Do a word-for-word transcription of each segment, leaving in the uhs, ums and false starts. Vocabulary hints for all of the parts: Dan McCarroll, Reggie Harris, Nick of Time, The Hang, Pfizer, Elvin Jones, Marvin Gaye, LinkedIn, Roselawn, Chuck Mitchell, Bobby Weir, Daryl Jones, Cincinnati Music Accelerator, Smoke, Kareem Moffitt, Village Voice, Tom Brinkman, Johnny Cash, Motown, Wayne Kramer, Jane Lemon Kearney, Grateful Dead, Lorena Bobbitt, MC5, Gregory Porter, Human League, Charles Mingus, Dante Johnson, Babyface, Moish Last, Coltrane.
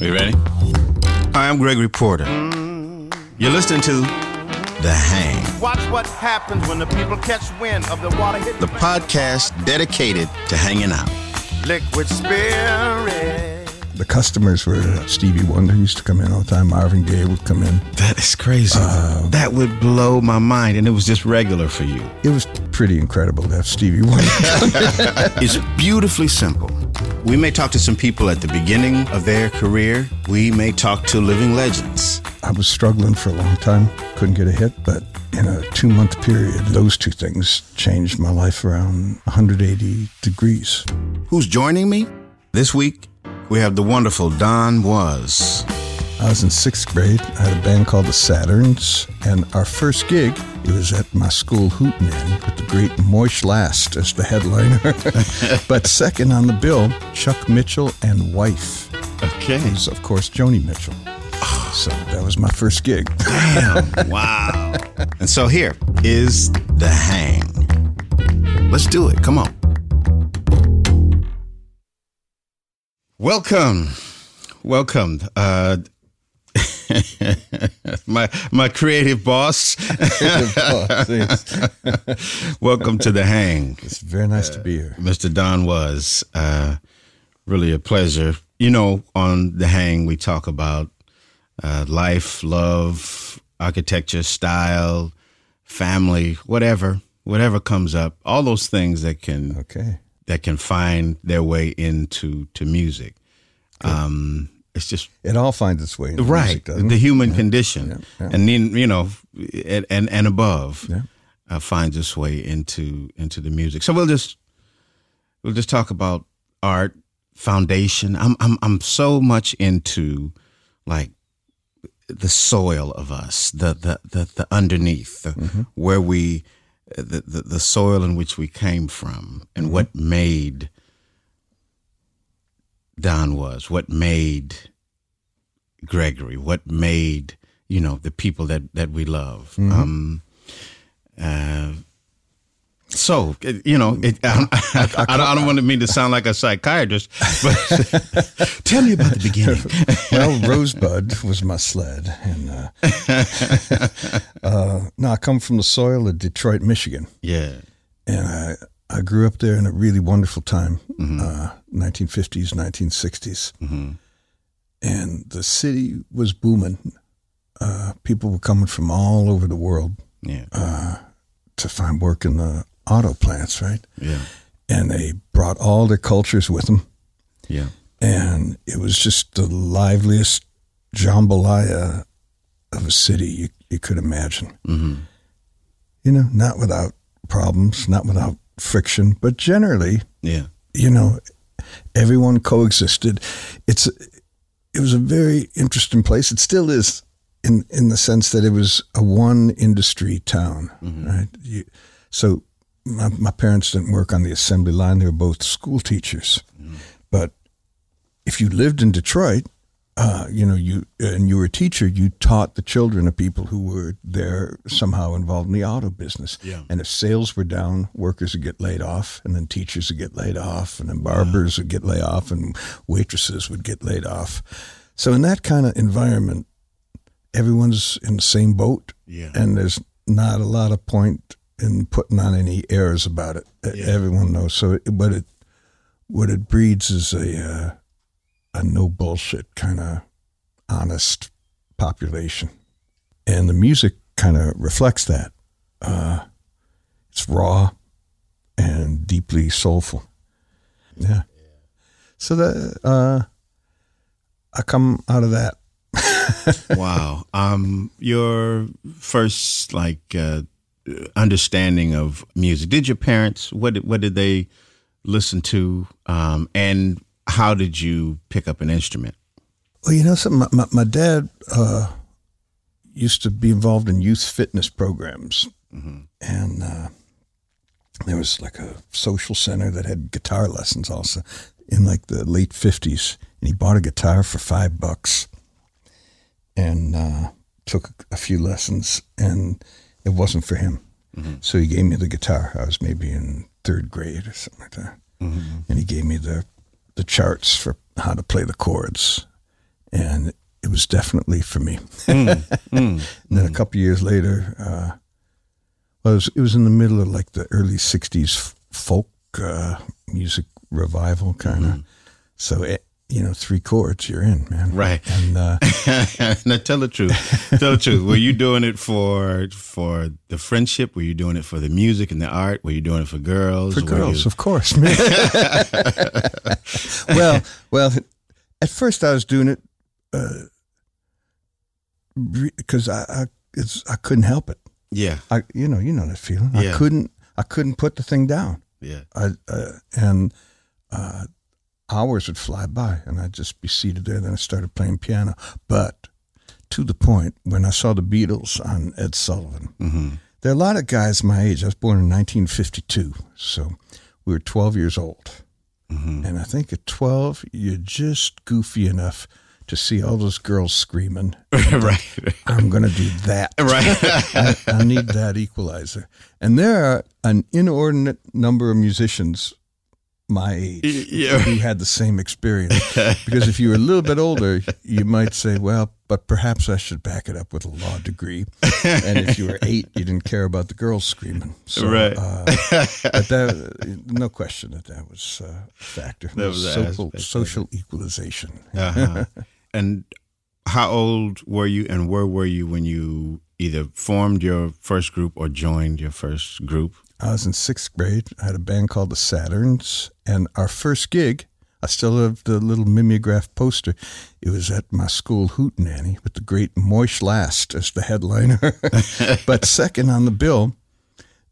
Are you ready? Hi, I'm Gregory Porter. You're listening to The Hang. Watch what happens when the people catch wind of the water hit the podcast dedicated to hanging out. Liquid Spirit. The customers were Stevie Wonder used to come in all the time. Marvin Gaye would come in. That is crazy. Uh, that would blow my mind, and it was just regular for you. It was pretty incredible to have Stevie Wonder. It's beautifully simple. We may talk to some people at the beginning of their career. We may talk to living legends. I was struggling for a long time. Couldn't get a hit, but in a two-month period, those two things changed my life around one hundred eighty degrees. Who's joining me this week? We have the wonderful Don Was. I was in sixth grade. I had a band called The Saturns, and our first gig, it was at my school hootenanny with the great Moish Last as the headliner. But second on the bill, Chuck Mitchell and Wife. Okay. It was, of course, Joni Mitchell. Oh. So that was my first gig. Damn, wow. And so here is The Hang. Let's do it. Come on. Welcome, welcome, uh, my my creative boss. Creative boss, yes. Welcome to The Hang. It's very nice uh, to be here. Mister Don Was, uh, really a pleasure. You know, on The Hang, we talk about uh, life, love, architecture, style, family, whatever, whatever comes up, all those things that can... Okay. that can find their way into to music. Um, it's just... It all finds its way into right, music, doesn't it? Right, the human yeah. condition. Yeah. Yeah. And then, you know, and, and, and above yeah. uh, finds its way into into the music. So we'll just we'll just talk about art, foundation. I'm I'm I'm so much into, like, the soil of us, the the the, the underneath, the, mm-hmm. where we... The, the the soil in which we came from and what made Don Was, what made Gregory, what made, you know, the people that, that we love. Mm-hmm. Um, uh, so, you know, it, I, I, I, I, don't, I don't want to mean to sound like a psychiatrist, but tell me about the beginning. Well, Rosebud was my sled. And uh, uh, no, I come from the soil of Detroit, Michigan. Yeah. And I, I grew up there in a really wonderful time, mm-hmm. uh, nineteen fifties, nineteen sixties. Mm-hmm. And the city was booming. Uh, people were coming from all over the world. Yeah. Uh, to find work in the auto plants, right? Yeah. And they brought all their cultures with them. Yeah. And it was just the liveliest jambalaya of a city you, you could imagine. Mm-hmm. You know, not without problems, not without friction, but generally, yeah. you know, everyone coexisted. It's It was a very interesting place. It still is. In, in the sense that it was a one industry town, mm-hmm. right? You, so my, my parents didn't work on the assembly line. They were both school teachers. Mm-hmm. But if you lived in Detroit, uh, you know, you and you were a teacher, you taught the children of people who were there somehow involved in the auto business. Yeah. And if sales were down, workers would get laid off, and then teachers would get laid off, and then barbers yeah. would get laid off, and waitresses would get laid off. So in that kind of environment, everyone's in the same boat, yeah. and there's not a lot of point in putting on any airs about it. Yeah. Everyone knows. So, but it what it breeds is a uh, a no bullshit kind of honest population, and the music kind of reflects that. Uh, it's raw and deeply soulful. Yeah. So that uh, I come out of that. Wow. Um, your first, like, uh, understanding of music. Did your parents, what did, what did they listen to? Um, and how did you pick up an instrument? Well, you know, something, my, my dad uh, used to be involved in youth fitness programs. Mm-hmm. And uh, there was like a social center that had guitar lessons also in like the late fifties. And he bought a guitar for five bucks and uh, took a few lessons. And it wasn't for him. Mm-hmm. So he gave me the guitar. I was maybe in third grade or something like that. Mm-hmm. And he gave me the the charts for how to play the chords. And it was definitely for me. Mm, mm, and then a couple of years later, uh, well, it was, it was in the middle of like the early sixties folk uh, music revival kind of. Mm. So, it, you know, three chords, you're in, man. Right. And uh, now tell the truth. Tell the truth. Were you doing it for for the friendship? Were you doing it for the music and the art? Were you doing it for girls? For girls, you... of course, man. well, well, at first I was doing it. Because uh, I I, it's, I couldn't help it. Yeah, I you know you know that feeling. Yeah. I couldn't I couldn't put the thing down. Yeah, I uh, and uh, hours would fly by, and I'd just be seated there. Then I started playing piano, but to the point when I saw the Beatles on Ed Sullivan, mm-hmm. there are a lot of guys my age. I was born in nineteen fifty-two, so we were twelve years old, mm-hmm. and I think at twelve you're just goofy enough to see all those girls screaming. Right. I'm going to do that. Right. I, I need that equalizer. And there are an inordinate number of musicians my age yeah. who had the same experience. Because if you were a little bit older, you might say, well, but perhaps I should back it up with a law degree. And if you were eight, you didn't care about the girls screaming. So, right. Uh, but that, no question that that was a factor. That was social, social equalization. Uh-huh. And how old were you and where were you when you either formed your first group or joined your first group? I was in sixth grade. I had a band called The Saturns. And our first gig, I still have the little mimeograph poster. It was at my school hootenanny with the great Moish Last as the headliner. But second on the bill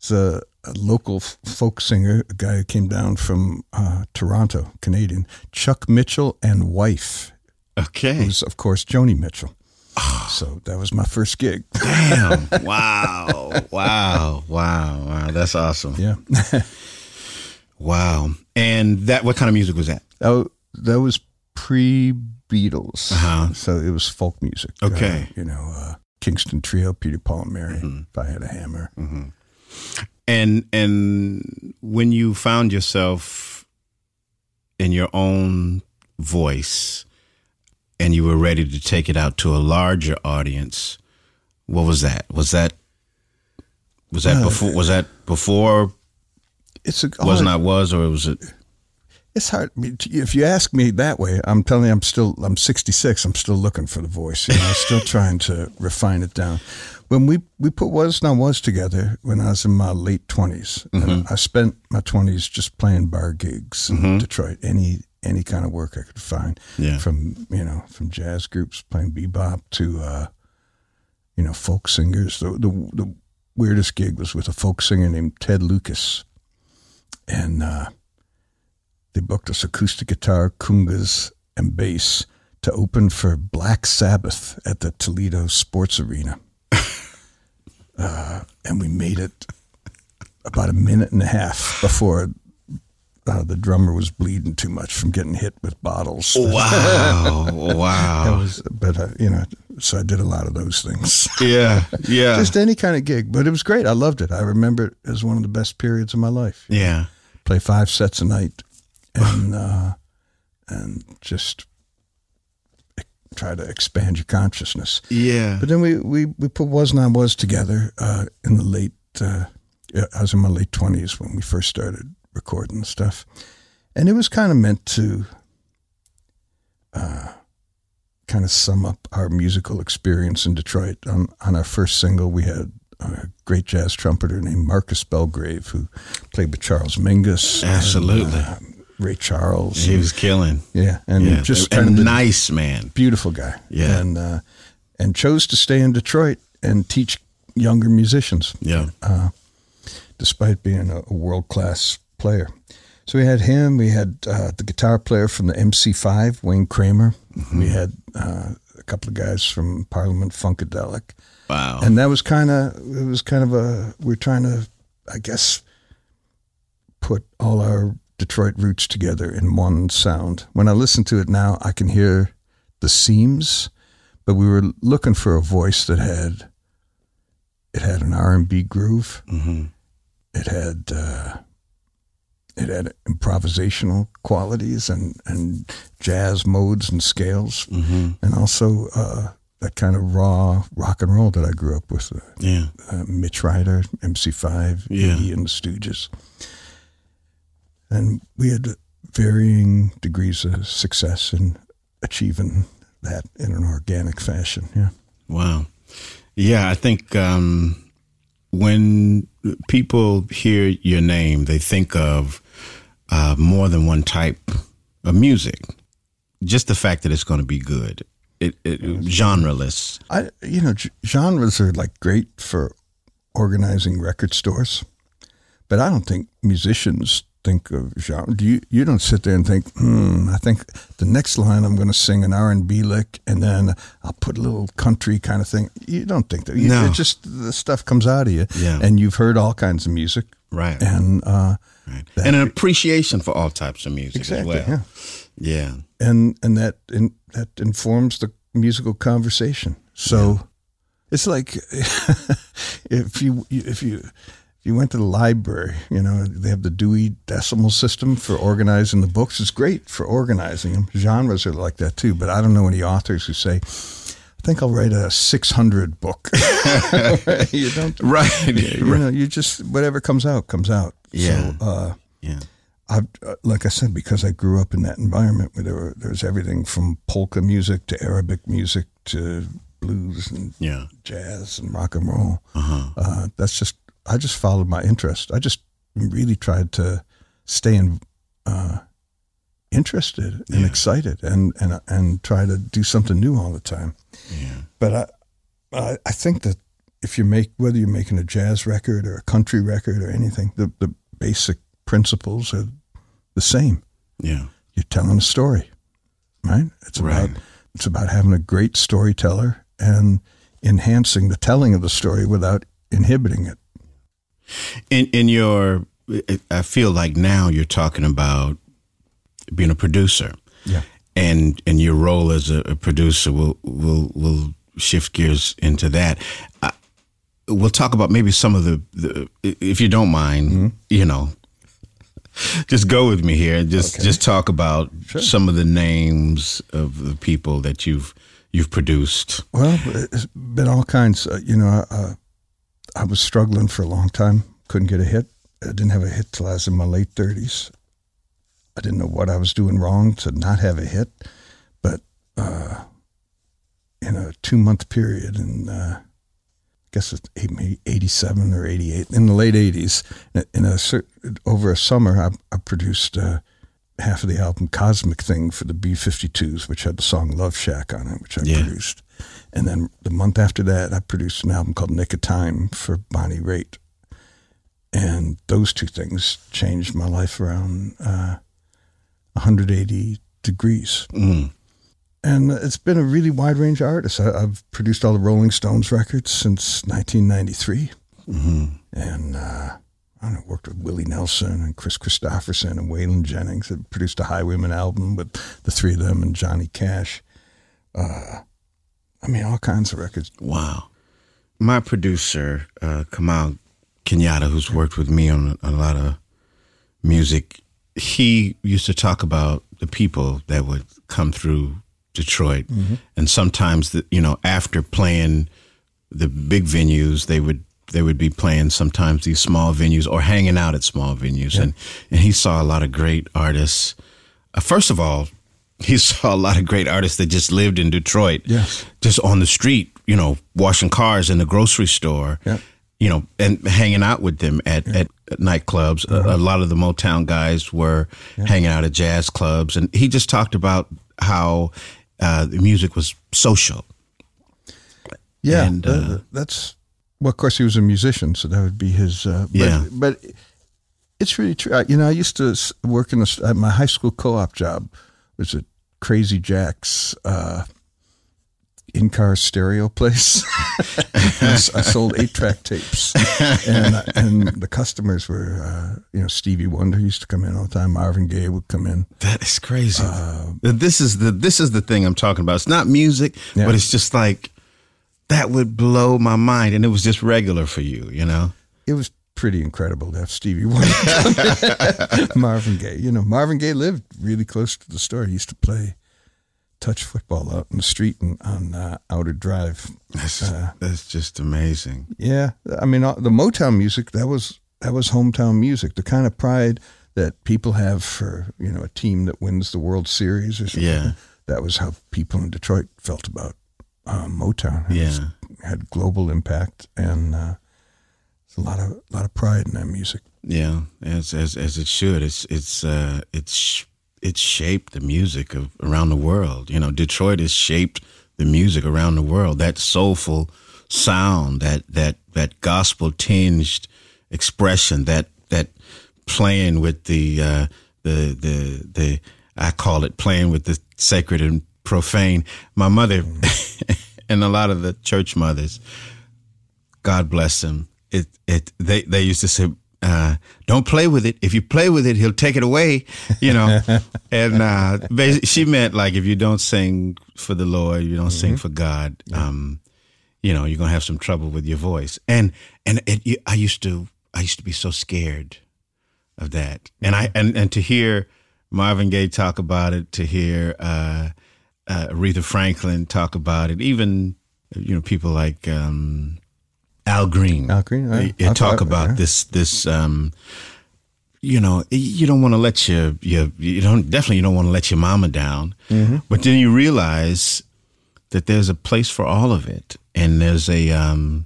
is a, a local f- folk singer, a guy who came down from uh, Toronto, Canadian, Chuck Mitchell and wife. Okay. Who's, of course, Joni Mitchell. Oh. So that was my first gig. Damn. Wow. Wow. Wow. Wow. That's awesome. Yeah. Wow. And that, what kind of music was that? Oh, that was pre-Beatles. Uh-huh. So it was folk music. Okay. Uh, you know, uh, Kingston Trio, Peter, Paul, and Mary, mm-hmm. If I Had a Hammer. Mm-hmm. And, and when you found yourself in your own voice, and you were ready to take it out to a larger audience, what was that? Was that was that uh, before? Was that before? It's a, Was Not Was, or was it? It's hard. If you ask me that way, I'm telling you, I'm still I'm sixty-six. I'm still looking for the voice. You know, I'm still trying to refine it down. When we we put Was Not Was together, when I was in my late twenties, mm-hmm. and I spent my twenties just playing bar gigs in mm-hmm. Detroit. Any. Any kind of work I could find, yeah. from you know, from jazz groups playing bebop to uh, you know, folk singers. The, the the weirdest gig was with a folk singer named Ted Lucas, and uh, they booked us acoustic guitar, congas, and bass to open for Black Sabbath at the Toledo Sports Arena, uh, and we made it about a minute and a half before. Uh, the drummer was bleeding too much from getting hit with bottles. Wow, wow. Was, but, uh, you know, so I did a lot of those things. Yeah, yeah. Just any kind of gig. But it was great. I loved it. I remember it as one of the best periods of my life. Yeah. Know? Play five sets a night and uh, and just try to expand your consciousness. Yeah. But then we, we, we put Was Not Was together uh, in the late, uh, I was in my late twenties when we first started recording stuff, and it was kind of meant to uh, kind of sum up our musical experience in Detroit. On, on our first single, we had a great jazz trumpeter named Marcus Belgrave, who played with Charles Mingus. Absolutely. And, uh, Ray Charles. He was killing. Yeah. And yeah. just and kind of nice, man. Beautiful guy. Yeah. And, uh, and chose to stay in Detroit and teach younger musicians. Yeah. Uh, despite being a, a world-class player. So we had him. We had uh, the guitar player from the M C five, Wayne Kramer. Mm-hmm. We had uh, a couple of guys from Parliament Funkadelic. Wow. And that was kind of, it was kind of a, we we're trying to, I guess, put all our Detroit roots together in one sound. When I listen to it now, I can hear the seams, but we were looking for a voice that had, it had an R and B groove. Mm-hmm. It had, uh, it had improvisational qualities and, and jazz modes and scales, mm-hmm. and also uh, that kind of raw rock and roll that I grew up with. Uh, yeah, uh, Mitch Ryder, M C five, yeah. E and the Stooges. And we had varying degrees of success in achieving that in an organic fashion. Yeah. Wow. Yeah, I think um, when people hear your name, they think of uh, more than one type of music. Just the fact that it's going to be good, it, it, genreless. I, you know, genres are like great for organizing record stores, but I don't think musicians think of genre. Do you? You don't sit there and think, hmm, I think the next line I'm going to sing an R and B lick, and then I'll put a little country kind of thing. You don't think that. You, no. It's just the stuff comes out of you, yeah. and you've heard all kinds of music. Right. And uh, right. and an appreciation for all types of music exactly, as well. Yeah. yeah. And and that in, that informs the musical conversation. So yeah. it's like if you if you... you went to the library, you know, they have the Dewey Decimal System for organizing the books. It's great for organizing them. Genres are like that too, but I don't know any authors who say, I think I'll write a six hundred book. you don't, right. You, you know, you just, whatever comes out, comes out. Yeah. So, uh, yeah. I, like I said, because I grew up in that environment where there, were, there was everything from polka music to Arabic music to blues and yeah. jazz and rock and roll. Uh-huh. Uh, that's just, I just followed my interest. I just really tried to stay in, uh, interested and yeah. excited, and, and and try to do something new all the time. Yeah. But I, I I think that if you make whether you're making a jazz record or a country record or anything, the, the basic principles are the same. Yeah. You're telling a story, right? It's about right. it's about having a great storyteller and enhancing the telling of the story without inhibiting it. In in your, I feel like now you're talking about being a producer, yeah, and and your role as a, a producer will will will shift gears into that. I, we'll talk about maybe some of the, the if you don't mind, mm-hmm. you know, just go with me here and just okay. just talk about sure. some of the names of the people that you've you've produced. Well, it's been all kinds, uh, you know. Uh, I was struggling for a long time, couldn't get a hit. I didn't have a hit till I was in my late thirties. I didn't know what I was doing wrong to not have a hit, but uh, in a two-month period, in uh, I guess it's eighty-seven or eighty-eight, in the late eighties, in a over a summer, I, I produced uh, half of the album Cosmic Thing for the B fifty-twos, which had the song Love Shack on it, which I yeah. produced. And then the month after that, I produced an album called Nick of Time for Bonnie Raitt. And those two things changed my life around uh, one hundred eighty degrees. Mm. And it's been a really wide range of artists. I, I've produced all the Rolling Stones records since nineteen ninety-three. Mm-hmm. And uh, I don't know, worked with Willie Nelson and Chris Christopherson and Waylon Jennings. I produced a Highwaymen album with the three of them and Johnny Cash. Uh I mean, all kinds of records. Wow. My producer, uh, Kamal Kenyatta, who's worked with me on a, a lot of music, he used to talk about the people that would come through Detroit. Mm-hmm. And sometimes, the, you know, after playing the big venues, they would they would be playing sometimes these small venues or hanging out at small venues. Yeah. And, and he saw a lot of great artists. Uh, first of all, he saw a lot of great artists that just lived in Detroit, yes. just on the street, you know, washing cars in the grocery store, yep. you know, and hanging out with them at, yep. at nightclubs. Uh-huh. A, a lot of the Motown guys were yep. hanging out at jazz clubs. And he just talked about how uh, the music was social. Yeah, and, uh, uh, that's, well, of course, he was a musician, so that would be his, uh, but, yeah. but It's really true. You know, I used to work in a, at my high school co-op job. It was a Crazy Jack's uh, in-car stereo place. I sold eight-track tapes, and, and the customers were, uh, you know, Stevie Wonder used to come in all the time. Marvin Gaye would come in. That is crazy. Uh, this is the this is the thing I'm talking about. It's not music, yeah. but it's just like that would blow my mind, and it was just regular for you, you know. It was pretty incredible to have Stevie Wonder, Marvin Gaye. You know, Marvin Gaye lived really close to the store. He used to play touch football out in the street and on uh, Outer Drive. That's, uh, that's just amazing. Yeah, I mean, the Motown music that was that was hometown music. The kind of pride that people have for, you know, a team that wins the World Series or something. Yeah, that was how people in Detroit felt about uh, Motown. It yeah, was, had global impact, and uh, there's a lot of a lot of pride in that music. Yeah, as as as it should. It's it's uh, it's. Sh- It shaped the music of around the world. You know, Detroit has shaped the music around the world. That soulful sound, that that that gospel tinged expression, that that playing with the uh, the the the I call it playing with the sacred and profane. My mother and a lot of the church mothers, God bless them. It it they they used to say, Uh, don't play with it. If you play with it, he'll take it away, you know. And uh, she meant like if you don't sing for the Lord, you don't mm-hmm. sing for God, yeah. um, you know, you're going to have some trouble with your voice. And and it, I used to I used to be so scared of that. And I and, and to hear Marvin Gaye talk about it, to hear uh, uh, Aretha Franklin talk about it, even, you know, people like um, Al Green, Al Green, yeah. you, you talk about yeah. this, this, um, you know, you don't want to let your, your, you don't, definitely you don't want to let your mama down, mm-hmm. but then you realize that there's a place for all of it. And there's a, um,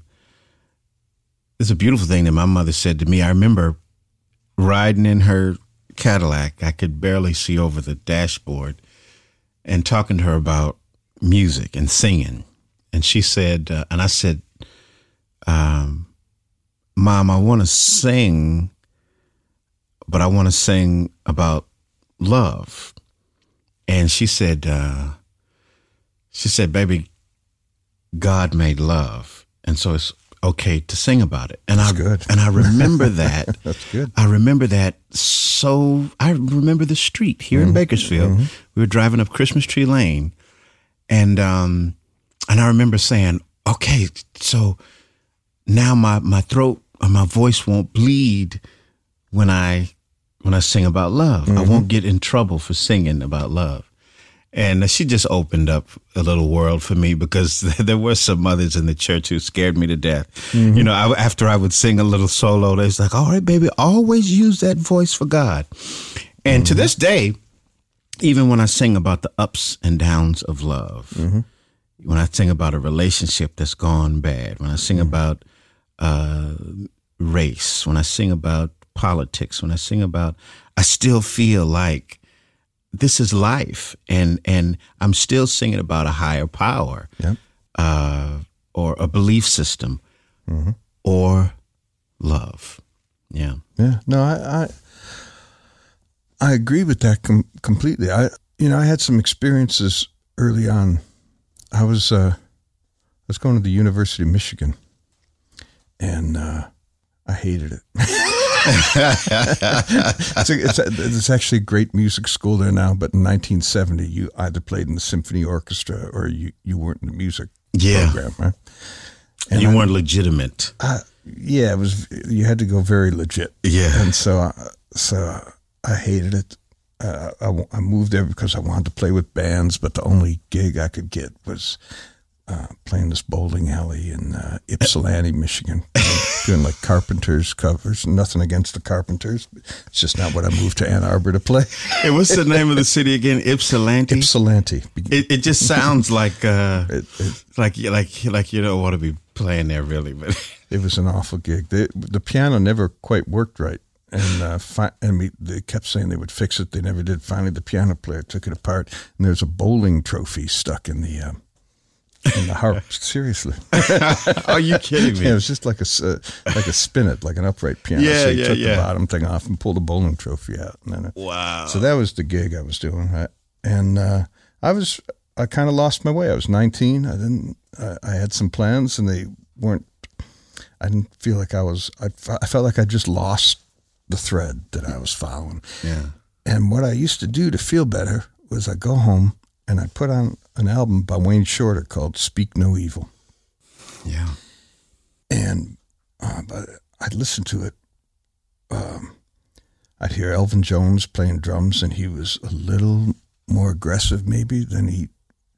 there's a beautiful thing that my mother said to me. I remember riding in her Cadillac. I could barely see over the dashboard and talking to her about music and singing. And she said, uh, and I said, Um, Mom, I want to sing, but I want to sing about love. And she said, uh, she said, baby, God made love. And so it's okay to sing about it. And That's I, good. And I remember that. That's good. I remember that. So I remember the street here mm-hmm. in Bakersfield. Mm-hmm. We were driving up Christmas Tree Lane. And, um, and I remember saying, okay, so now my, my throat or my voice won't bleed when I when I sing about love. Mm-hmm. I won't get in trouble for singing about love. And she just opened up a little world for me, because there were some mothers in the church who scared me to death. Mm-hmm. You know, I, after I would sing a little solo, they was like, all right, baby, always use that voice for God. And mm-hmm. to this day, even when I sing about the ups and downs of love, mm-hmm. when I sing about a relationship that's gone bad, when I sing mm-hmm. about Uh, race, when I sing about politics, when I sing about, I still feel like this is life, and and I'm still singing about a higher power, yep. uh, or a belief system, mm-hmm. or love. Yeah, yeah. No, I I, I agree with that com- completely. I you know I had some experiences early on. I was uh, I was going to the University of Michigan. And uh, I hated it. it's, it's, it's actually a great music school there now, but in nineteen seventy, you either played in the symphony orchestra or you, you weren't in the music yeah. program, right? And you weren't I, legitimate. I, yeah, it was. You had to go very legit. Yeah, and so I, so I hated it. Uh, I, I moved there because I wanted to play with bands, but the only gig I could get was Uh, playing this bowling alley in uh, Ypsilanti, Michigan, doing like Carpenters covers. Nothing against the Carpenters. It's just not what I moved to Ann Arbor to play. Hey, what's the name of the city again? Ypsilanti? Ypsilanti. It, it just sounds like, uh, it, it, like, like, like you don't want to be playing there really. But it was an awful gig. The, the piano never quite worked right. And uh, fi- and we, they kept saying they would fix it. They never did. Finally, the piano player took it apart. And there's a bowling trophy stuck in the Uh, in the harp. Seriously. Are you kidding me? Yeah, it was just like a, uh, like a spinet, like an upright piano. Yeah, so he yeah, took yeah. the bottom thing off and pulled a bowling trophy out. And then it, wow. So that was the gig I was doing. I, and uh, I was, I kind of lost my way. I was nineteen. I didn't, I, I had some plans and they weren't, I didn't feel like I was, I, I felt like I just lost the thread that I was following. Yeah. And what I used to do to feel better was I'd go home and I'd put on an album by Wayne Shorter called Speak No Evil. Yeah. And uh, but I'd listen to it. Um, I'd hear Elvin Jones playing drums, and he was a little more aggressive maybe than he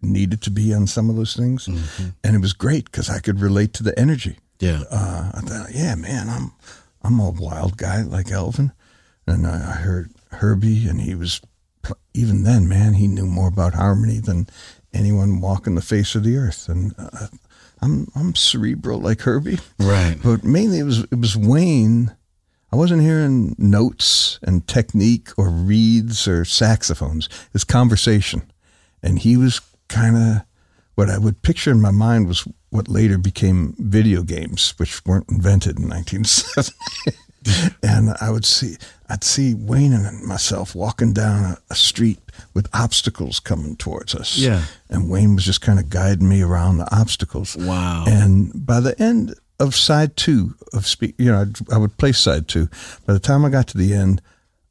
needed to be on some of those things. Mm-hmm. And it was great because I could relate to the energy. Yeah. Uh, I thought, yeah, man, I'm I'm a wild guy like Elvin. And I, I heard Herbie, and he was, even then, man, he knew more about harmony than anyone walking the face of the earth. And uh, I'm I'm cerebral like Herbie. Right. But mainly it was, it was Wayne. I wasn't hearing notes and technique or reeds or saxophones. It's conversation. And he was kind of, what I would picture in my mind was what later became video games, which weren't invented in nineteen seventy. And I would see, I'd see Wayne and myself walking down a, a street with obstacles coming towards us. Yeah. And Wayne was just kind of guiding me around the obstacles. Wow. And by the end of side two of speak, you know, I, I would play side two. By the time I got to the end,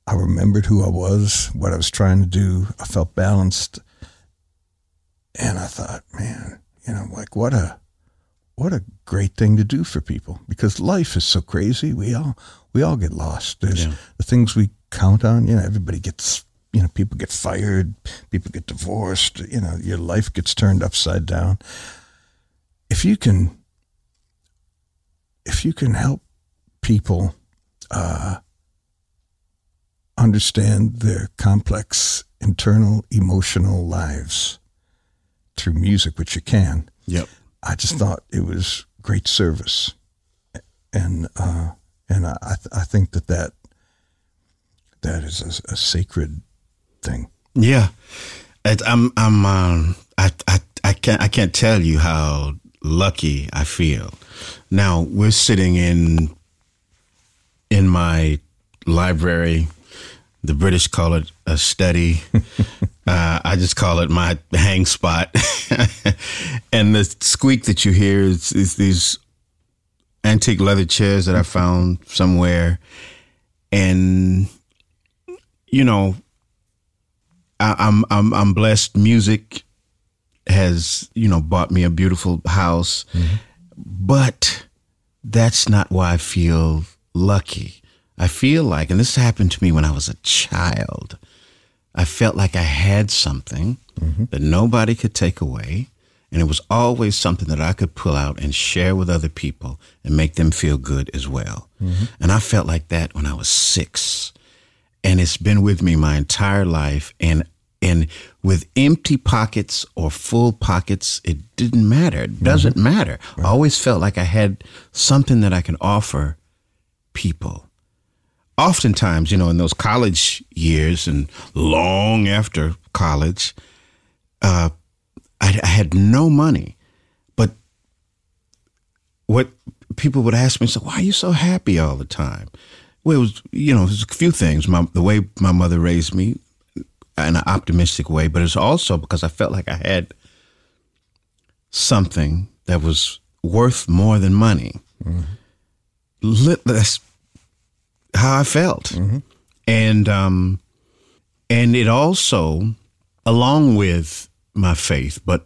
I remembered who I was, what I was trying to do. I felt balanced. And I thought, man, you know, like what a, what a great thing to do for people, because life is so crazy. We all, we all get lost. There's yeah. the things we count on, you know, everybody gets, you know, people get fired, people get divorced, you know, your life gets turned upside down. If you can, if you can help people uh, understand their complex internal emotional lives through music, which you can. Yep. I just thought it was great service, and uh, and I I, th- I think that, that that is a, a sacred thing. Yeah, it, I'm I'm um, I I I can't I can't tell you how lucky I feel. Now we're sitting in in my library. The British call it a study. Uh, I just call it my hang spot. And the squeak that you hear is, is these antique leather chairs that I found somewhere. And, you know, I, I'm, I'm, I'm blessed. Music has, you know, bought me a beautiful house, mm-hmm. but that's not why I feel lucky. I feel like, and this happened to me when I was a child, I felt like I had something mm-hmm. that nobody could take away. And it was always something that I could pull out and share with other people and make them feel good as well. Mm-hmm. And I felt like that when I was six. And it's been with me my entire life. And and with empty pockets or full pockets, it didn't matter. It doesn't mm-hmm. matter. Right. I always felt like I had something that I can offer people. Oftentimes, you know, in those college years and long after college, uh, I, I had no money. But what people would ask me, so why are you so happy all the time? Well, it was, you know, there's a few things. My, the way my mother raised me in an optimistic way, but it's also because I felt like I had something that was worth more than money. Mm-hmm. That's how I felt. Mm-hmm. And um, and it also, along with my faith, but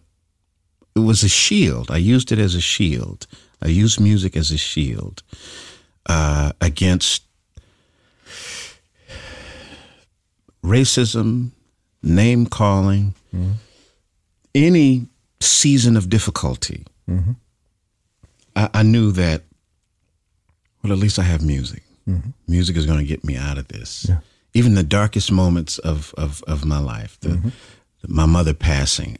it was a shield. I used it as a shield. I used music as a shield uh, against racism, name calling, mm-hmm. any season of difficulty. Mm-hmm. I, I knew that, well, at least I have music. Mm-hmm. Music is going to get me out of this. Yeah. Even the darkest moments of, of, of my life, the, mm-hmm. the, my mother passing,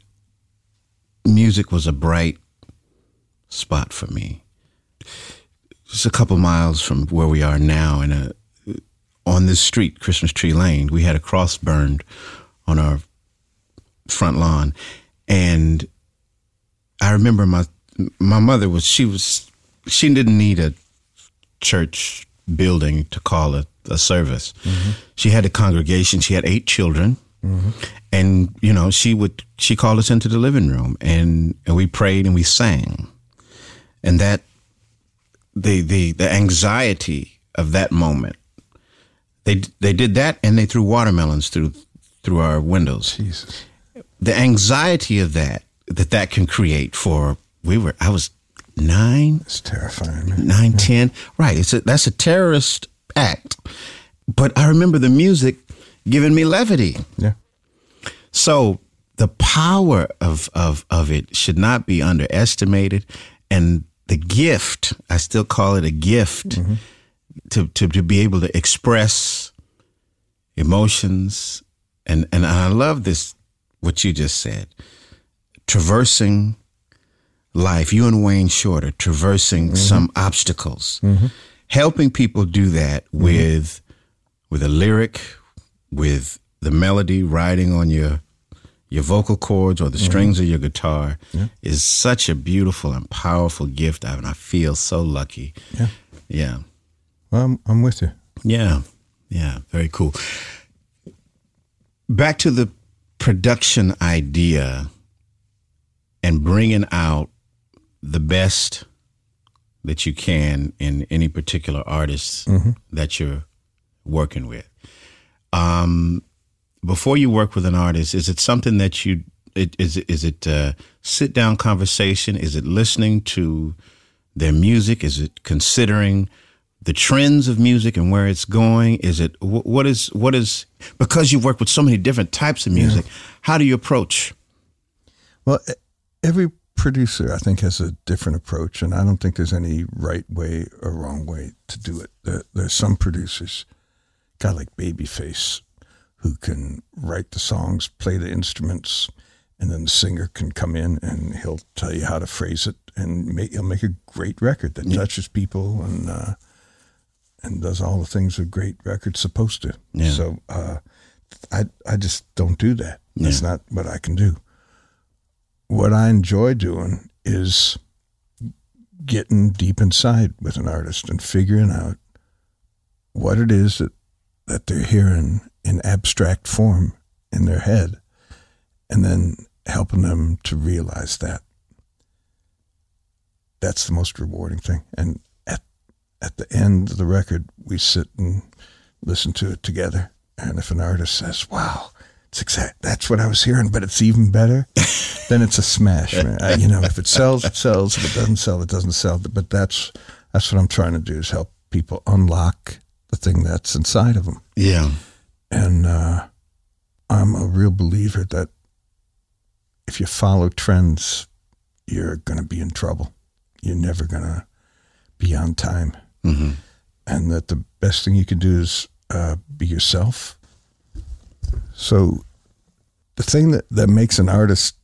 music was a bright spot for me. Just a couple miles from where we are now, in a, on this street, Christmas Tree Lane, we had a cross burned on our front lawn. And I remember my my mother was she was she didn't need a church building to call it a service. Mm-hmm. She had a congregation. She had eight children. Mm-hmm. And, you know, she would she called us into the living room and, and we prayed and we sang. And that the the the anxiety of that moment. They they did that and they threw watermelons through through our windows. Jesus. The anxiety of that that that can create for we were I was nine. It's terrifying. Man. Nine, yeah. ten. Right. It's a, that's a terrorist act. But I remember the music giving me levity. Yeah. So the power of of of it should not be underestimated, and the gift, I still call it a gift, mm-hmm. to, to to be able to express emotions, and and I love this what you just said, traversing life. You and Wayne Shorter traversing mm-hmm. some obstacles, mm-hmm. helping people do that mm-hmm. with with a lyric, with the melody riding on your your vocal cords or the mm-hmm. strings of your guitar yeah. is such a beautiful and powerful gift. I mean, I feel so lucky. Yeah. Yeah. Well, I'm, I'm with you. Yeah. Yeah. Very cool. Back to the production idea and bringing out the best that you can in any particular artist mm-hmm. that you're working with. Um, before you work with an artist, is it something that you, it, is, is it a sit-down conversation? Is it listening to their music? Is it considering the trends of music and where it's going? Is it, what is, what is, because you've worked with so many different types of music, yeah. how do you approach? Well, every producer, I think, has a different approach, and I don't think there's any right way or wrong way to do it. There, there's some producers... guy like Babyface, who can write the songs, play the instruments, and then the singer can come in and he'll tell you how to phrase it, and make, he'll make a great record that yeah. touches people and uh, and does all the things a great record's supposed to. Yeah. So uh, I I just don't do that. Yeah. That's not what I can do. What I enjoy doing is getting deep inside with an artist and figuring out what it is that that they're hearing in abstract form in their head, and then helping them to realize that. That's the most rewarding thing. And at at the end of the record, we sit and listen to it together. And if an artist says, wow, it's exact, that's what I was hearing, but it's even better, then it's a smash. Man. I, you know, if it sells, it sells. If it doesn't sell, it doesn't sell. But that's that's what I'm trying to do, is help people unlock the thing that's inside of them. Yeah. And uh, I'm a real believer that if you follow trends, you're going to be in trouble. You're never going to be on time. Mm-hmm. And that the best thing you can do is uh, be yourself. So the thing that, that makes an artist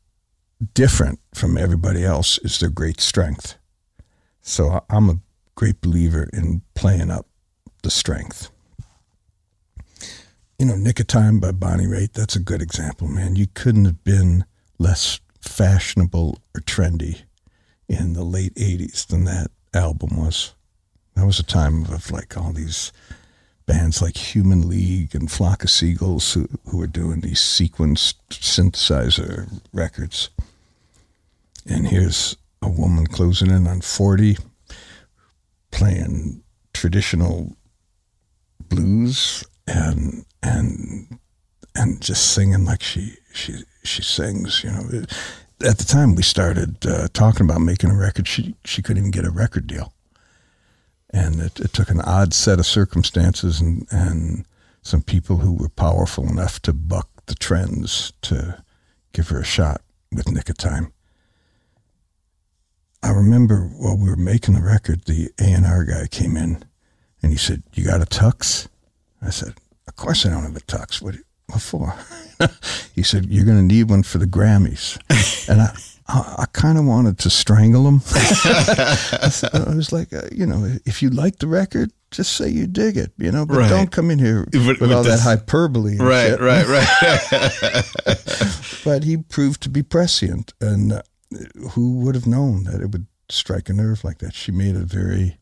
different from everybody else is their great strength. So I, I'm a great believer in playing up the strength. You know, Nick of Time by Bonnie Raitt, that's a good example, man. You couldn't have been less fashionable or trendy in the late eighties than that album was. That was a time of like all these bands like Human League and Flock of Seagulls who, who were doing these sequenced synthesizer records. And here's a woman closing in on forty, playing traditional blues and and and just singing like she she she sings, you know. At the time we started uh, talking about making a record, she she couldn't even get a record deal, and it, it took an odd set of circumstances and and some people who were powerful enough to buck the trends to give her a shot with Nick of Time. I remember while we were making the record, the A and R guy came in and he said, "You got a tux?" I said, "Of course I don't have a tux. What, what for?" He said, "You're going to need one for the Grammys." And I I, I kind of wanted to strangle him. I, said, I was like, uh, you know, if you like the record, just say you dig it, you know, but right. don't come in here with, with, with all this, that hyperbole. And right, shit. right, right, right. But he proved to be prescient. And uh, who would have known that it would strike a nerve like that? She made a very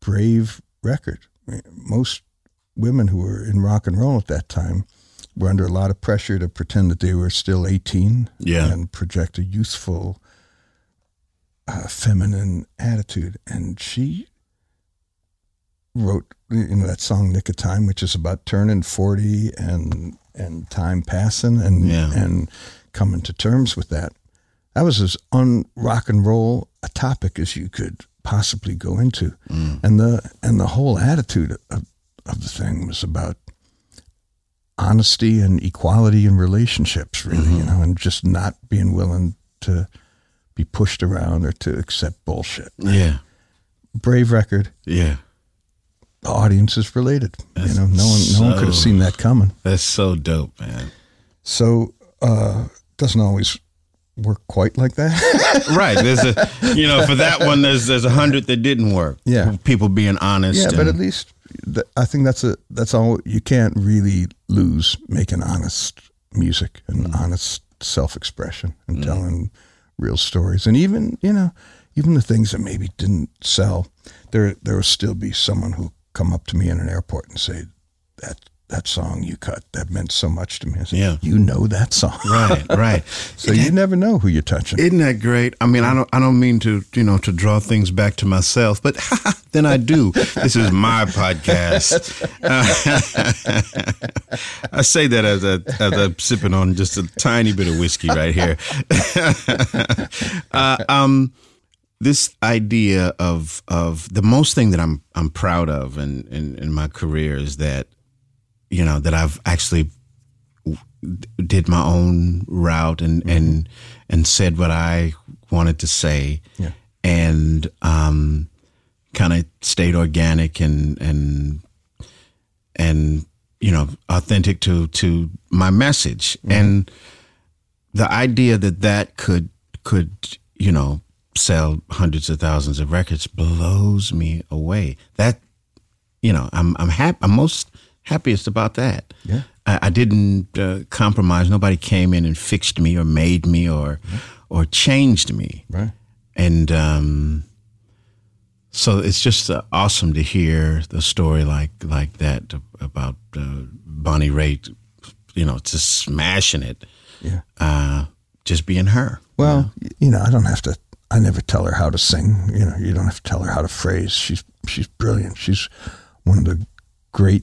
brave record. Most women who were in rock and roll at that time were under a lot of pressure to pretend that they were still eighteen yeah. and project a youthful, uh, feminine attitude. And she wrote, you know, that song Nick of Time, which is about turning forty and and time passing and yeah. and coming to terms with that. That was as un-rock and roll a topic as you could possibly go into. Mm. And the and the whole attitude of, of the thing was about honesty and equality in relationships, really, mm-hmm. you know, and just not being willing to be pushed around or to accept bullshit. Yeah. Brave record. Yeah. The audience is related. That's you know, no one so, no one could have seen that coming. That's so dope, man. So uh doesn't always work quite like that. Right. There's a you know, for that one there's there's a hundred that didn't work. Yeah. People being honest. Yeah, and, but at least I think that's a that's all. You can't really lose making honest music and mm. honest self-expression and mm. telling real stories, and even you know even the things that maybe didn't sell, there there will still be someone who come up to me in an airport and say that that song you cut, that meant so much to me. I said, yeah. You know that song. Right, right. So isn't you that, never know who you're touching. Isn't that great? I mean, I don't I don't mean to, you know, to draw things back to myself, but then I do. This is my podcast. Uh, I say that as, a, as I'm sipping on just a tiny bit of whiskey right here. uh, um, this idea of of the most thing that I'm I'm proud of in, in, in my career is that you know, that I've actually did my own route and, mm-hmm. and, and said what I wanted to say yeah. and, um, kind of stayed organic and, and, and, you know, authentic to, to my message. Mm-hmm. And the idea that that could, could, you know, sell hundreds of thousands of records blows me away. That, you know, I'm, I'm happy. I'm most happiest about that. Yeah, I, I didn't uh, compromise. Nobody came in and fixed me or made me or yeah. or changed me. Right. And um, so it's just uh, awesome to hear the story like like that about uh, Bonnie Raitt, you know, just smashing it. Yeah. Uh, just being her. Well, you know? you know, I don't have to. I never tell her how to sing. You know, you don't have to tell her how to phrase. She's she's brilliant. She's one of the great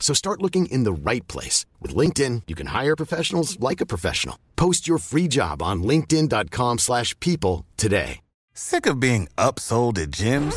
So start looking in the right place. With LinkedIn, you can hire professionals like a professional. Post your free job on linkedin.com slash people today. Sick of being upsold at gyms?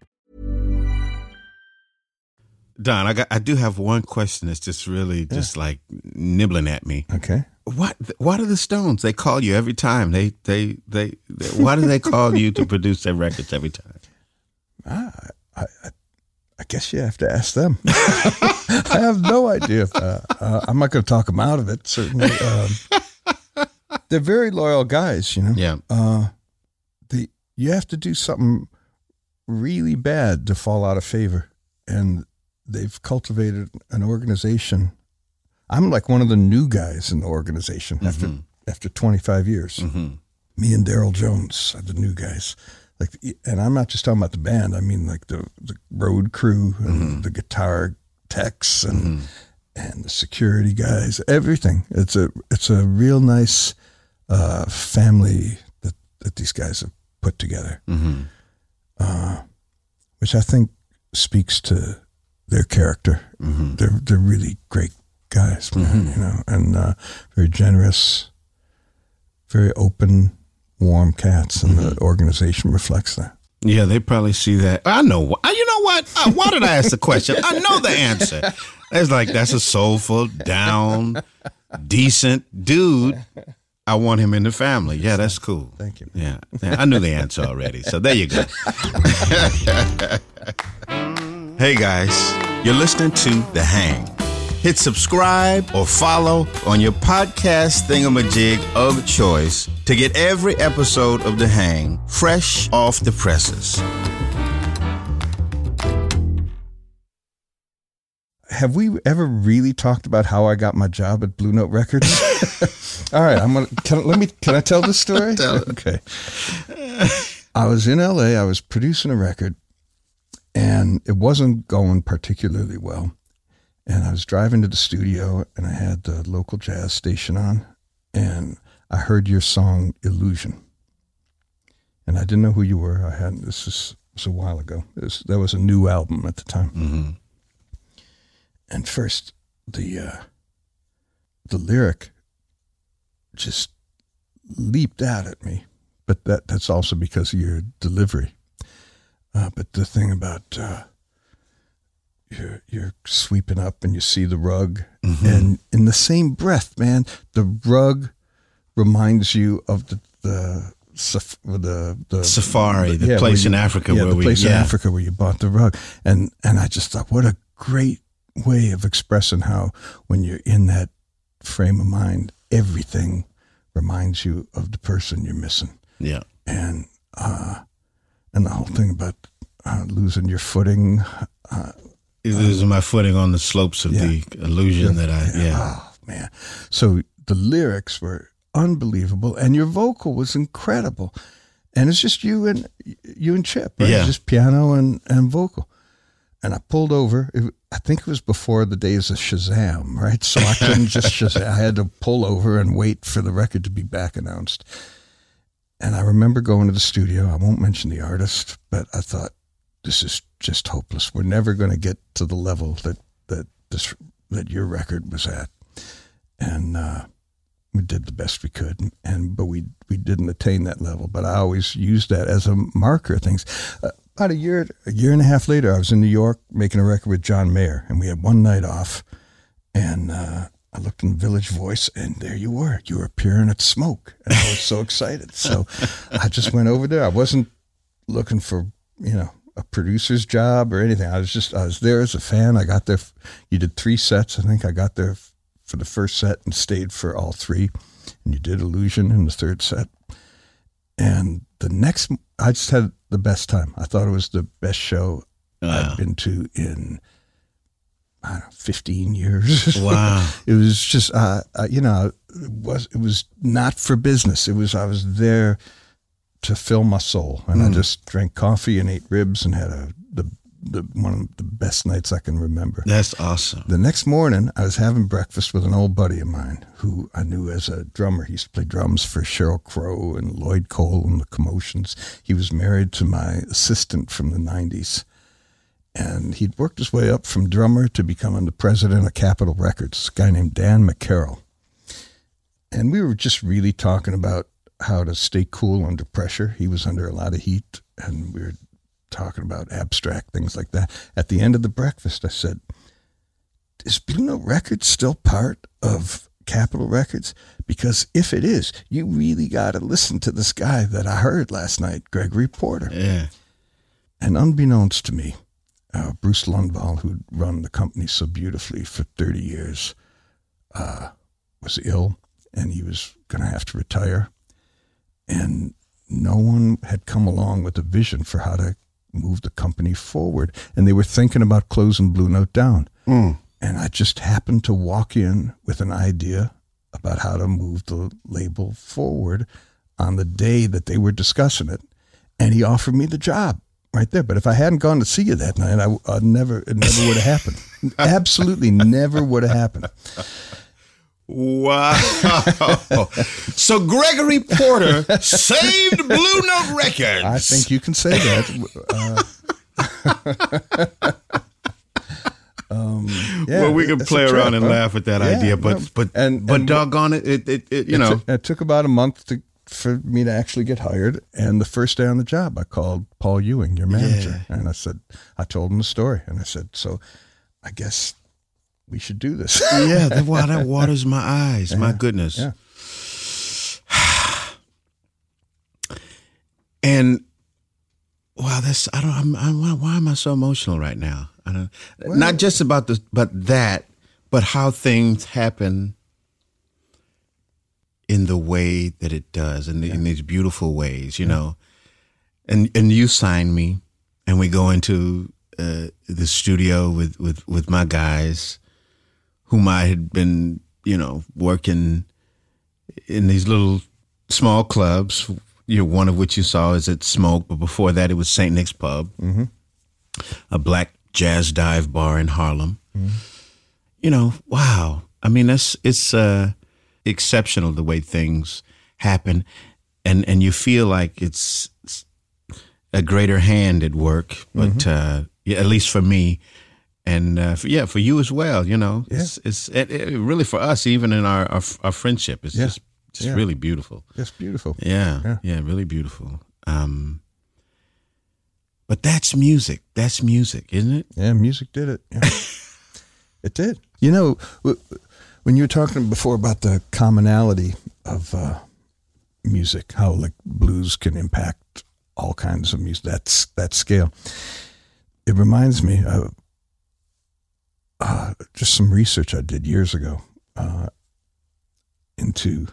Don, I got, I do have one question that's just really yeah. just like nibbling at me. Okay. What What are the Stones? They call you every time. They they they. they why do they call you to produce their records every time? Ah, I I, I guess you have to ask them. I have no idea. If, uh, uh, I'm not going to talk them out of it. Certainly, um, they're very loyal guys. You know. Yeah. Uh, the you have to do something really bad to fall out of favor, and they've cultivated an organization. I'm like one of the new guys in the organization mm-hmm. after after twenty-five years. Mm-hmm. Me and Daryl Jones are the new guys. Like, and I'm not just talking about the band. I mean, like the, the road crew and mm-hmm. the guitar techs and mm-hmm. and the security guys. Everything. It's a it's a real nice uh, family that that these guys have put together, mm-hmm. uh, which I think speaks to their character. Mm-hmm. They're they're really great guys, man, mm-hmm. you know, and uh, very generous, very open, warm cats, and mm-hmm. the organization reflects that. Yeah, they probably see that. I know. You know what? Uh, why did I ask the question? I know the answer. It's like, that's a soulful, down, decent dude. I want him in the family. Yeah, that's cool. Thank you. Yeah, yeah, I knew the answer already. So there you go. Hey, guys, you're listening to The Hang. Hit subscribe or follow on your podcast thingamajig of choice to get every episode of The Hang fresh off the presses. Have we ever really talked about how I got my job at Blue Note Records? All right, I'm gonna can, let me. Can I tell this story? Tell it. Okay. I was in L A. I was producing a record, and it wasn't going particularly well. And I was driving to the studio, and I had the local jazz station on, and I heard your song "Illusion," and I didn't know who you were. I hadn't. This was, was a while ago. This that was a new album at the time. Mm-hmm. And first, the uh, the lyric just leaped out at me, but that that's also because of your delivery. Uh, but the thing about uh, you're you're sweeping up and you see the rug, mm-hmm. and in the same breath, man, the rug reminds you of the the saf- the, the safari, the, the yeah, place you, in Africa, yeah, where the we, place yeah. in Africa where you bought the rug, and and I just thought, what a great way of expressing how when you're in that frame of mind, everything reminds you of the person you're missing. Yeah. And uh, and the whole thing about uh, losing your footing. Uh, losing uh, my footing on the slopes of yeah. the illusion yeah. that I, yeah. Oh, man. So the lyrics were unbelievable, and your vocal was incredible. And it's just you and you and Chip, right? Yeah. Just piano and, and vocal. And I pulled over. It, I think it was before the days of Shazam, right? So I couldn't just Shazam. I had to pull over and wait for the record to be back announced. And I remember going to the studio. I won't mention the artist, but I thought, this is just hopeless. We're never going to get to the level that that this that your record was at. And uh, we did the best we could, and, and but we we didn't attain that level. But I always used that as a marker of things. Uh, About a year, a year and a half later, I was in New York making a record with John Mayer, and we had one night off, and uh, I looked in Village Voice, and there you were. You were appearing at Smoke, and I was so excited. So I just went over there. I wasn't looking for, you know, a producer's job or anything. I was just, I was there as a fan. I got there. You did three sets, I think. I got there for the first set and stayed for all three, and you did Illusion in the third set. And the next, I just had the best time. I thought it was the best show wow. I've been to in, I don't know, fifteen years. Wow. It was just, uh, uh, you know, it was it was not for business. It was, I was there to fill my soul. And mm. I just drank coffee and ate ribs and had a the, the one of the best nights I can remember. That's awesome. The next morning, I was having breakfast with an old buddy of mine who I knew as a drummer. He used to play drums for Sheryl Crow and Lloyd Cole and the Commotions. He was married to my assistant from the nineties. And he'd worked his way up from drummer to becoming the president of Capitol Records, a guy named Dan McCarroll. And we were just really talking about how to stay cool under pressure. He was under a lot of heat, and we were talking about abstract things like that. At the end of the breakfast, I said, is Blue Note Records still part of Capitol Records? Because if it is, you really got to listen to this guy that I heard last night, Gregory Porter. Yeah. And unbeknownst to me, uh, Bruce Lundvall, who'd run the company so beautifully for thirty years, uh, was ill, and he was going to have to retire. And no one had come along with a vision for how to move the company forward, and they were thinking about closing Blue Note down. Mm. And I just happened to walk in with an idea about how to move the label forward on the day that they were discussing it, and he offered me the job right there. But if I hadn't gone to see you that night, I, I never it never would have happened. Absolutely never would have happened. Wow. So Gregory Porter saved Blue Note Records. I think you can say that. Uh, can play around and laugh at that yeah, idea, but no, but and, but and doggone it, it, it, it you it know. T- it took about a month to for me to actually get hired. And the first day on the job, I called Paul Ewing, your manager, yeah. and I said, I told him the story, and I said, so I guess we should do this. yeah, that, wow, that waters my eyes. Yeah, my goodness. Yeah. And wow, that's I don't. I'm, I'm, why am I so emotional right now? I don't. Well, not just about this, but that, but how things happen in the way that it does, in, the, yeah. in these beautiful ways, you yeah. know. And and you sign me, and we go into uh, the studio with, with, with my guys, whom I had been, you know, working in these little small clubs. You know, one of which you saw is at Smoke, but before that it was Saint Nick's Pub, mm-hmm. a black jazz dive bar in Harlem. Mm-hmm. You know, wow. I mean, that's it's uh, exceptional the way things happen, and and you feel like it's, it's a greater hand at work, but mm-hmm. uh, yeah, at least for me, and uh, for, yeah, for you as well. You know, yeah. it's it's it, it, really for us, even in our our, our friendship, it's yeah. just. Just yeah. really beautiful. It's beautiful. Yeah, yeah, yeah, really beautiful. Um, but that's music. That's music, isn't it? Yeah, music did it. Yeah. It did. You know, when you were talking before about the commonality of uh, music, how like blues can impact all kinds of music, that's that scale. It reminds me of uh, just some research I did years ago uh, into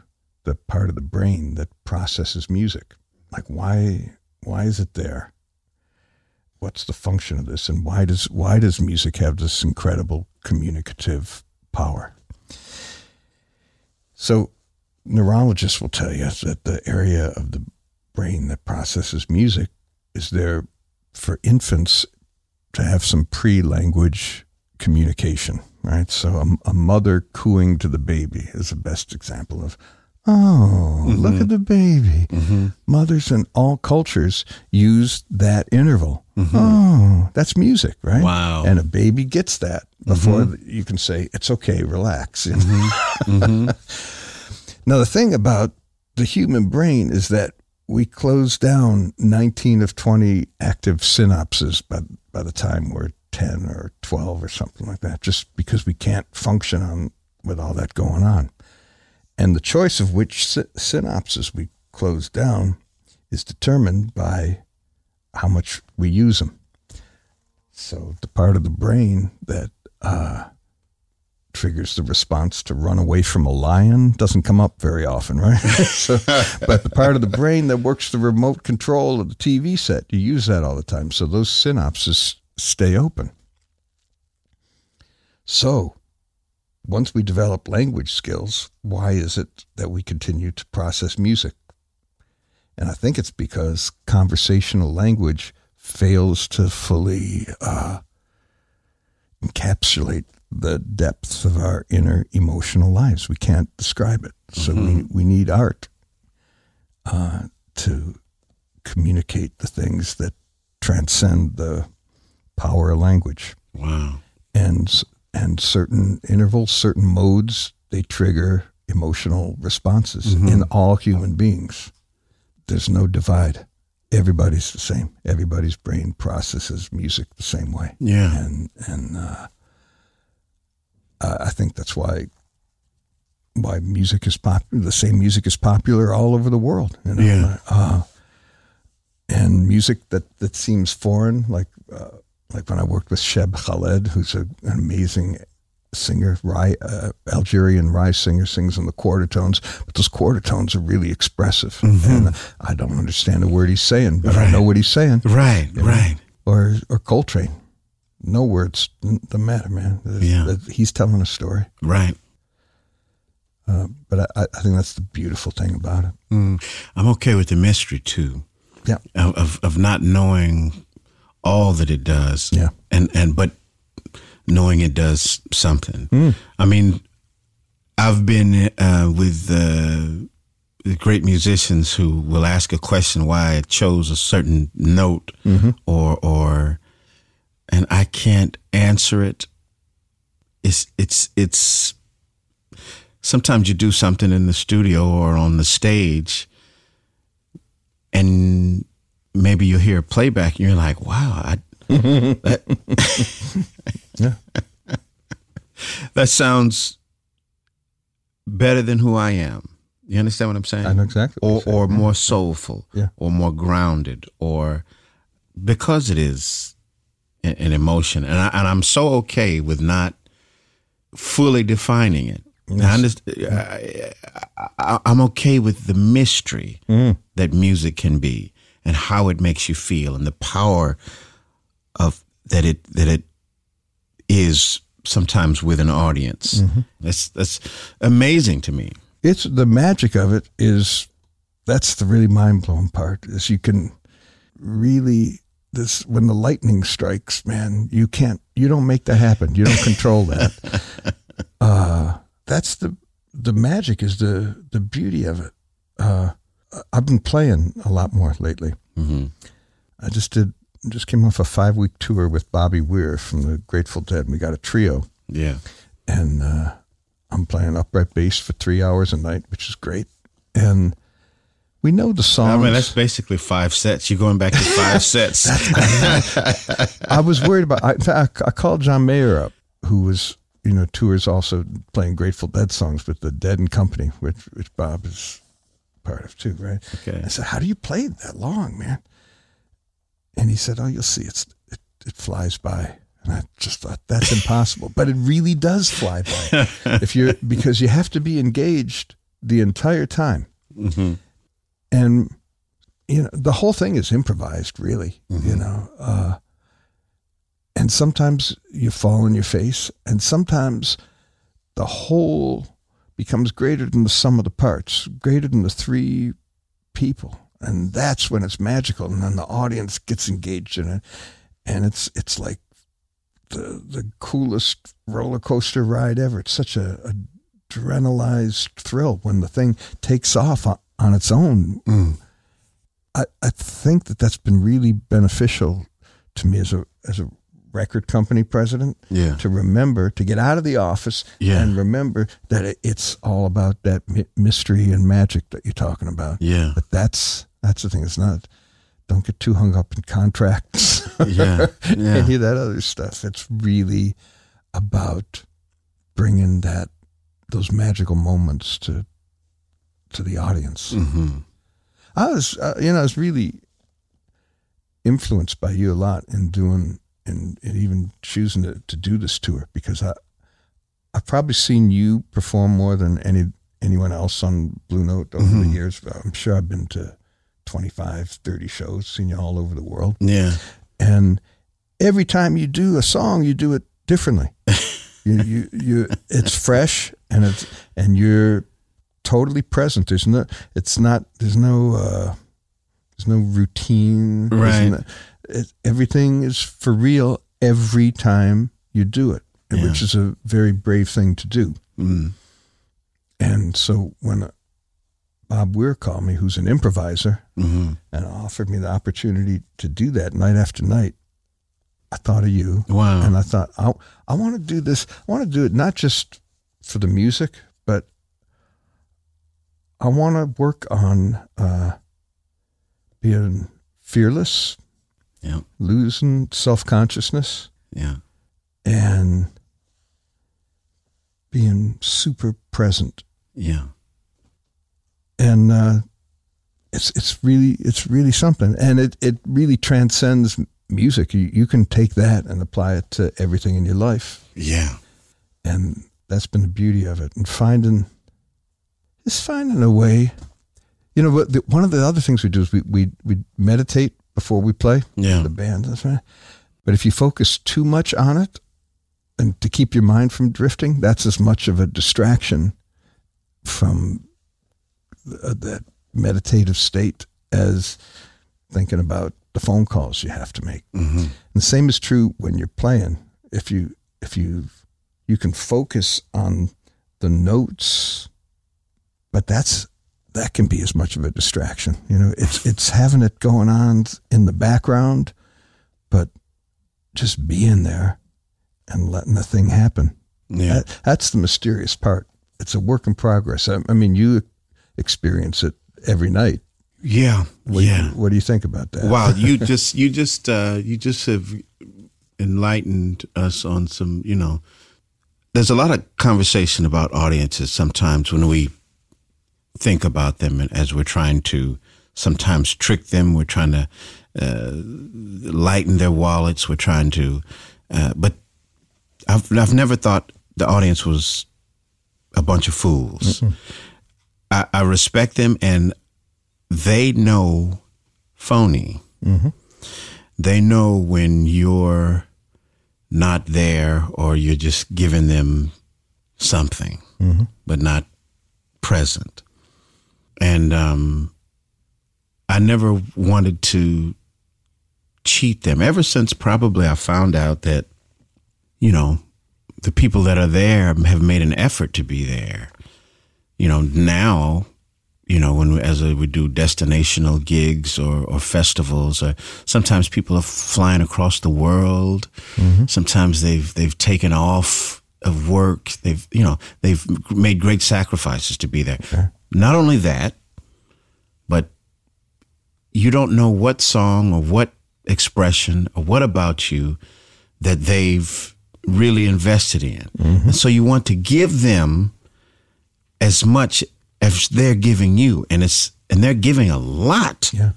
the part of the brain that processes music. Like why why is it there? What's the function of this? And why does why does music have this incredible communicative power? So neurologists will tell you that the area of the brain that processes music is there for infants to have some pre-language communication, right? So a, a mother cooing to the baby is the best example of oh, mm-hmm. look at the baby. Mm-hmm. Mothers in all cultures use that interval. Mm-hmm. Oh, that's music, right? Wow. And a baby gets that before mm-hmm. you can say, it's okay, relax. Mm-hmm. mm-hmm. Now, the thing about the human brain is that we close down nineteen of twenty active synapses by, by the time we're ten or twelve or something like that, just because we can't function on with all that going on. And the choice of which synapses we close down is determined by how much we use them. So the part of the brain that uh, triggers the response to run away from a lion doesn't come up very often, right? so, but the part of the brain that works the remote control of the T V set, you use that all the time. So those synapses stay open. So once we develop language skills, why is it that we continue to process music? And I think it's because conversational language fails to fully uh, encapsulate the depths of our inner emotional lives. We can't describe it. So mm-hmm. we, we need art uh, to communicate the things that transcend the power of language. Wow. And And certain intervals, certain modes, they trigger emotional responses mm-hmm. in all human beings. There's no divide. Everybody's the same. Everybody's brain processes music the same way. Yeah. And and uh, I think that's why why music is popular. The same music is popular all over the world. You know? Yeah. Uh, and music that, that seems foreign, like. Uh, Like when I worked with Sheb Khaled, who's a, an amazing singer, Rai, uh, Algerian Rai singer, sings in the quartertones, but those quartertones are really expressive. Mm-hmm. And I don't understand a word he's saying, but right. I know what he's saying. Right, you know? right. Or or Coltrane. No words. Doesn't matter, man. Yeah. He's telling a story. Right. Uh, but I, I think that's the beautiful thing about it. Mm. I'm okay with the mystery, too. Yeah. Of, of, of not knowing all that it does, yeah, and and but knowing it does something. Mm. I mean, I've been uh, with the uh, great musicians who will ask a question why it chose a certain note, mm-hmm. or or, and I can't answer it. it's it's it's sometimes you do something in the studio or on the stage, and maybe you'll hear a playback and you're like, wow, I, that, yeah. that sounds better than who I am. You understand what I'm saying? I know exactly. Or, or more soulful, yeah. or more grounded, or because it is an emotion. And, I, and I'm so okay with not fully defining it. Yes. I I, I, I'm okay with the mystery mm. that music can be and how it makes you feel and the power of that it that it is sometimes with an audience. Mm-hmm. That's that's amazing to me. It's the magic of it is that's the really mind blowing part is you can really this when the lightning strikes, man, you can't you don't make that happen. You don't control that. uh, that's the the magic is the the beauty of it. Uh, I've been playing a lot more lately. Mm-hmm. I just did just came off a five week tour with Bobby Weir from the Grateful Dead. We got a trio. Yeah, and. Uh, I'm playing upright bass for three hours a night, which is great. And we know the songs. I mean, that's basically five sets. You're going back to five sets. I was worried about I, in fact, I called John Mayer up, who was, you know, tours also playing Grateful Dead songs with the Dead and Company, which, which Bob is part of too, right? Okay. I said, how do you play that long, man? And he said, oh, you'll see. It's It, it flies by. And I just thought, that's impossible. But it really does fly by. if you're Because you have to be engaged the entire time. Mm-hmm. And, you know, the whole thing is improvised, really, mm-hmm. you know. Uh, and sometimes you fall on your face. And sometimes the whole becomes greater than the sum of the parts, greater than the three people. And that's when it's magical. And then the audience gets engaged in it. And it's it's like, The, the coolest roller coaster ride ever. It's such a, a adrenalized thrill when the thing takes off on, on its own. Mm. I I think that that's been really beneficial to me as a as a record company president. Yeah. To remember to get out of the office yeah. and remember that it, it's all about that mi- mystery and magic that you're talking about. Yeah. But that's that's the thing. It's not. Don't get too hung up in contracts yeah, yeah. any of that other stuff. It's really about bringing that those magical moments to to the audience. Mm-hmm. I was, uh, you know, I was really influenced by you a lot in doing and even choosing to, to do this tour because I I've probably seen you perform more than any anyone else on Blue Note over mm-hmm. the years. I'm sure I've been to twenty-five, thirty shows, seen you all over the world. Yeah. And every time you do a song, you do it differently. you, you, you, it's fresh and it's, and you're totally present. There's no, it's not, there's no, uh, there's no routine. Right. No, it, everything is for real every time you do it, yeah. which is a very brave thing to do. Mm. And so when Bob Weir called me, who's an improviser, mm-hmm. and offered me the opportunity to do that night after night. I thought of you. Wow. And I thought, I, I want to do this. I want to do it not just for the music, but I want to work on uh, being fearless, yeah. losing self-consciousness, yeah. and being super present. Yeah. And uh, it's it's really it's really something, and it, it really transcends music. You you can take that and apply it to everything in your life. Yeah, and that's been the beauty of it. And finding just finding a way, you know. But the, one of the other things we do is we we, we meditate before we play. Yeah, the band. That's right. But if you focus too much on it, and to keep your mind from drifting, that's as much of a distraction from that meditative state as thinking about the phone calls you have to make. Mm-hmm. And the same is true when you're playing. If you if you you can focus on the notes, but that's that can be as much of a distraction. You know, it's it's having it going on in the background, but just being there and letting the thing happen. Yeah. That, that's the mysterious part. It's a work in progress. I, I mean, you experience it every night. Yeah. What, yeah. What do you think about that? Wow. You just, you just, uh, you just have enlightened us on some, you know, there's a lot of conversation about audiences sometimes when we think about them, and as we're trying to sometimes trick them, we're trying to uh, lighten their wallets. We're trying to, uh, but I've, I've never thought the audience was a bunch of fools. Mm-hmm. I, I respect them, and they know phony. Mm-hmm. They know when you're not there, or you're just giving them something, mm-hmm. but not present. And um, I never wanted to cheat them. Ever since probably I found out that, you know, the people that are there have made an effort to be there. You know, now, you know, when we, as we do destinational gigs or, or festivals, or sometimes people are flying across the world. Mm-hmm. Sometimes they've they've taken off of work. They've you know they've made great sacrifices to be there. Okay. Not only that, but you don't know what song or what expression or what about you that they've really invested in. Mm-hmm. And so you want to give them as much as they're giving you, and it's and they're giving a lot. Yeah.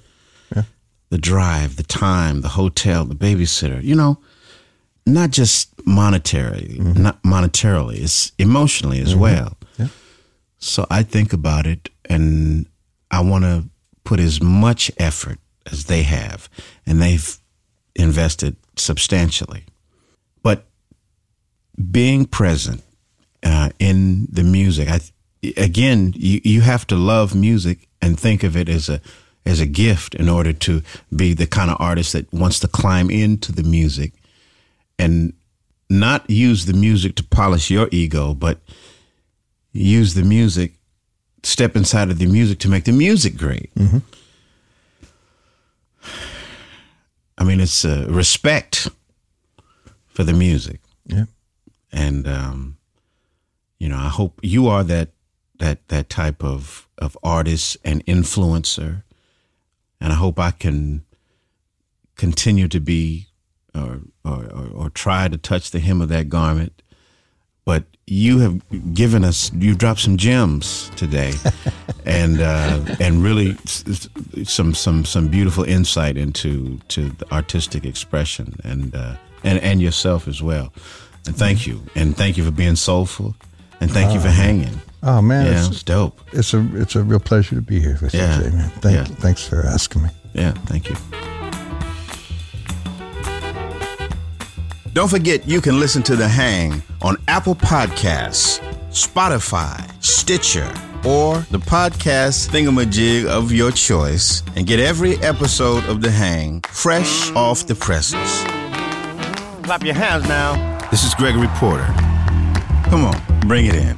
Yeah. The drive, the time, the hotel, the babysitter, you know, not just monetarily, mm-hmm. not monetarily, it's emotionally as mm-hmm. well. Yeah. So I think about it, and I want to put as much effort as they have, and they've invested substantially. But being present uh, in the music, I again, you, you have to love music and think of it as a as a gift in order to be the kind of artist that wants to climb into the music and not use the music to polish your ego, but use the music, step inside of the music to make the music great. Mm-hmm. I mean, it's uh, respect for the music. Yeah. And, um, you know, I hope you are that, that, that type of, of artist and influencer. And I hope I can continue to be, or, or, or, or try to touch the hem of that garment. But you have given us, you've dropped some gems today, and uh, and really some some some beautiful insight into to the artistic expression and uh, and and yourself as well. And thank you, and thank you for being soulful, and thank oh, you for hanging. Oh man, yeah, it's, it's dope. It's a it's a real pleasure to be here with yeah. you, Jay, man. Thank, yeah. Thanks for asking me. Yeah, thank you. Don't forget, you can listen to The Hang on Apple Podcasts, Spotify, Stitcher, or the podcast thingamajig of your choice, and get every episode of The Hang fresh off the presses. Clap your hands now. This is Gregory Porter. Come on, bring it in.